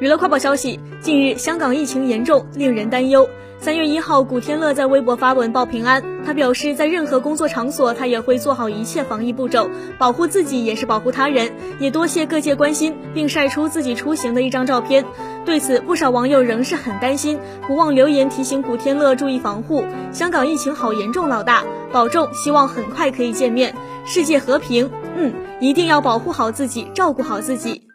娱乐快报消息，近日香港疫情严重，令人担忧。3月1号，古天乐在微博发文报平安，他表示在任何工作场所，他也会做好一切防疫步骤，保护自己也是保护他人，也多谢各界关心，并晒出自己出行的一张照片。对此，不少网友仍是很担心，不忘留言提醒古天乐注意防护。香港疫情好严重，老大保重，希望很快可以见面，世界和平。一定要保护好自己，照顾好自己。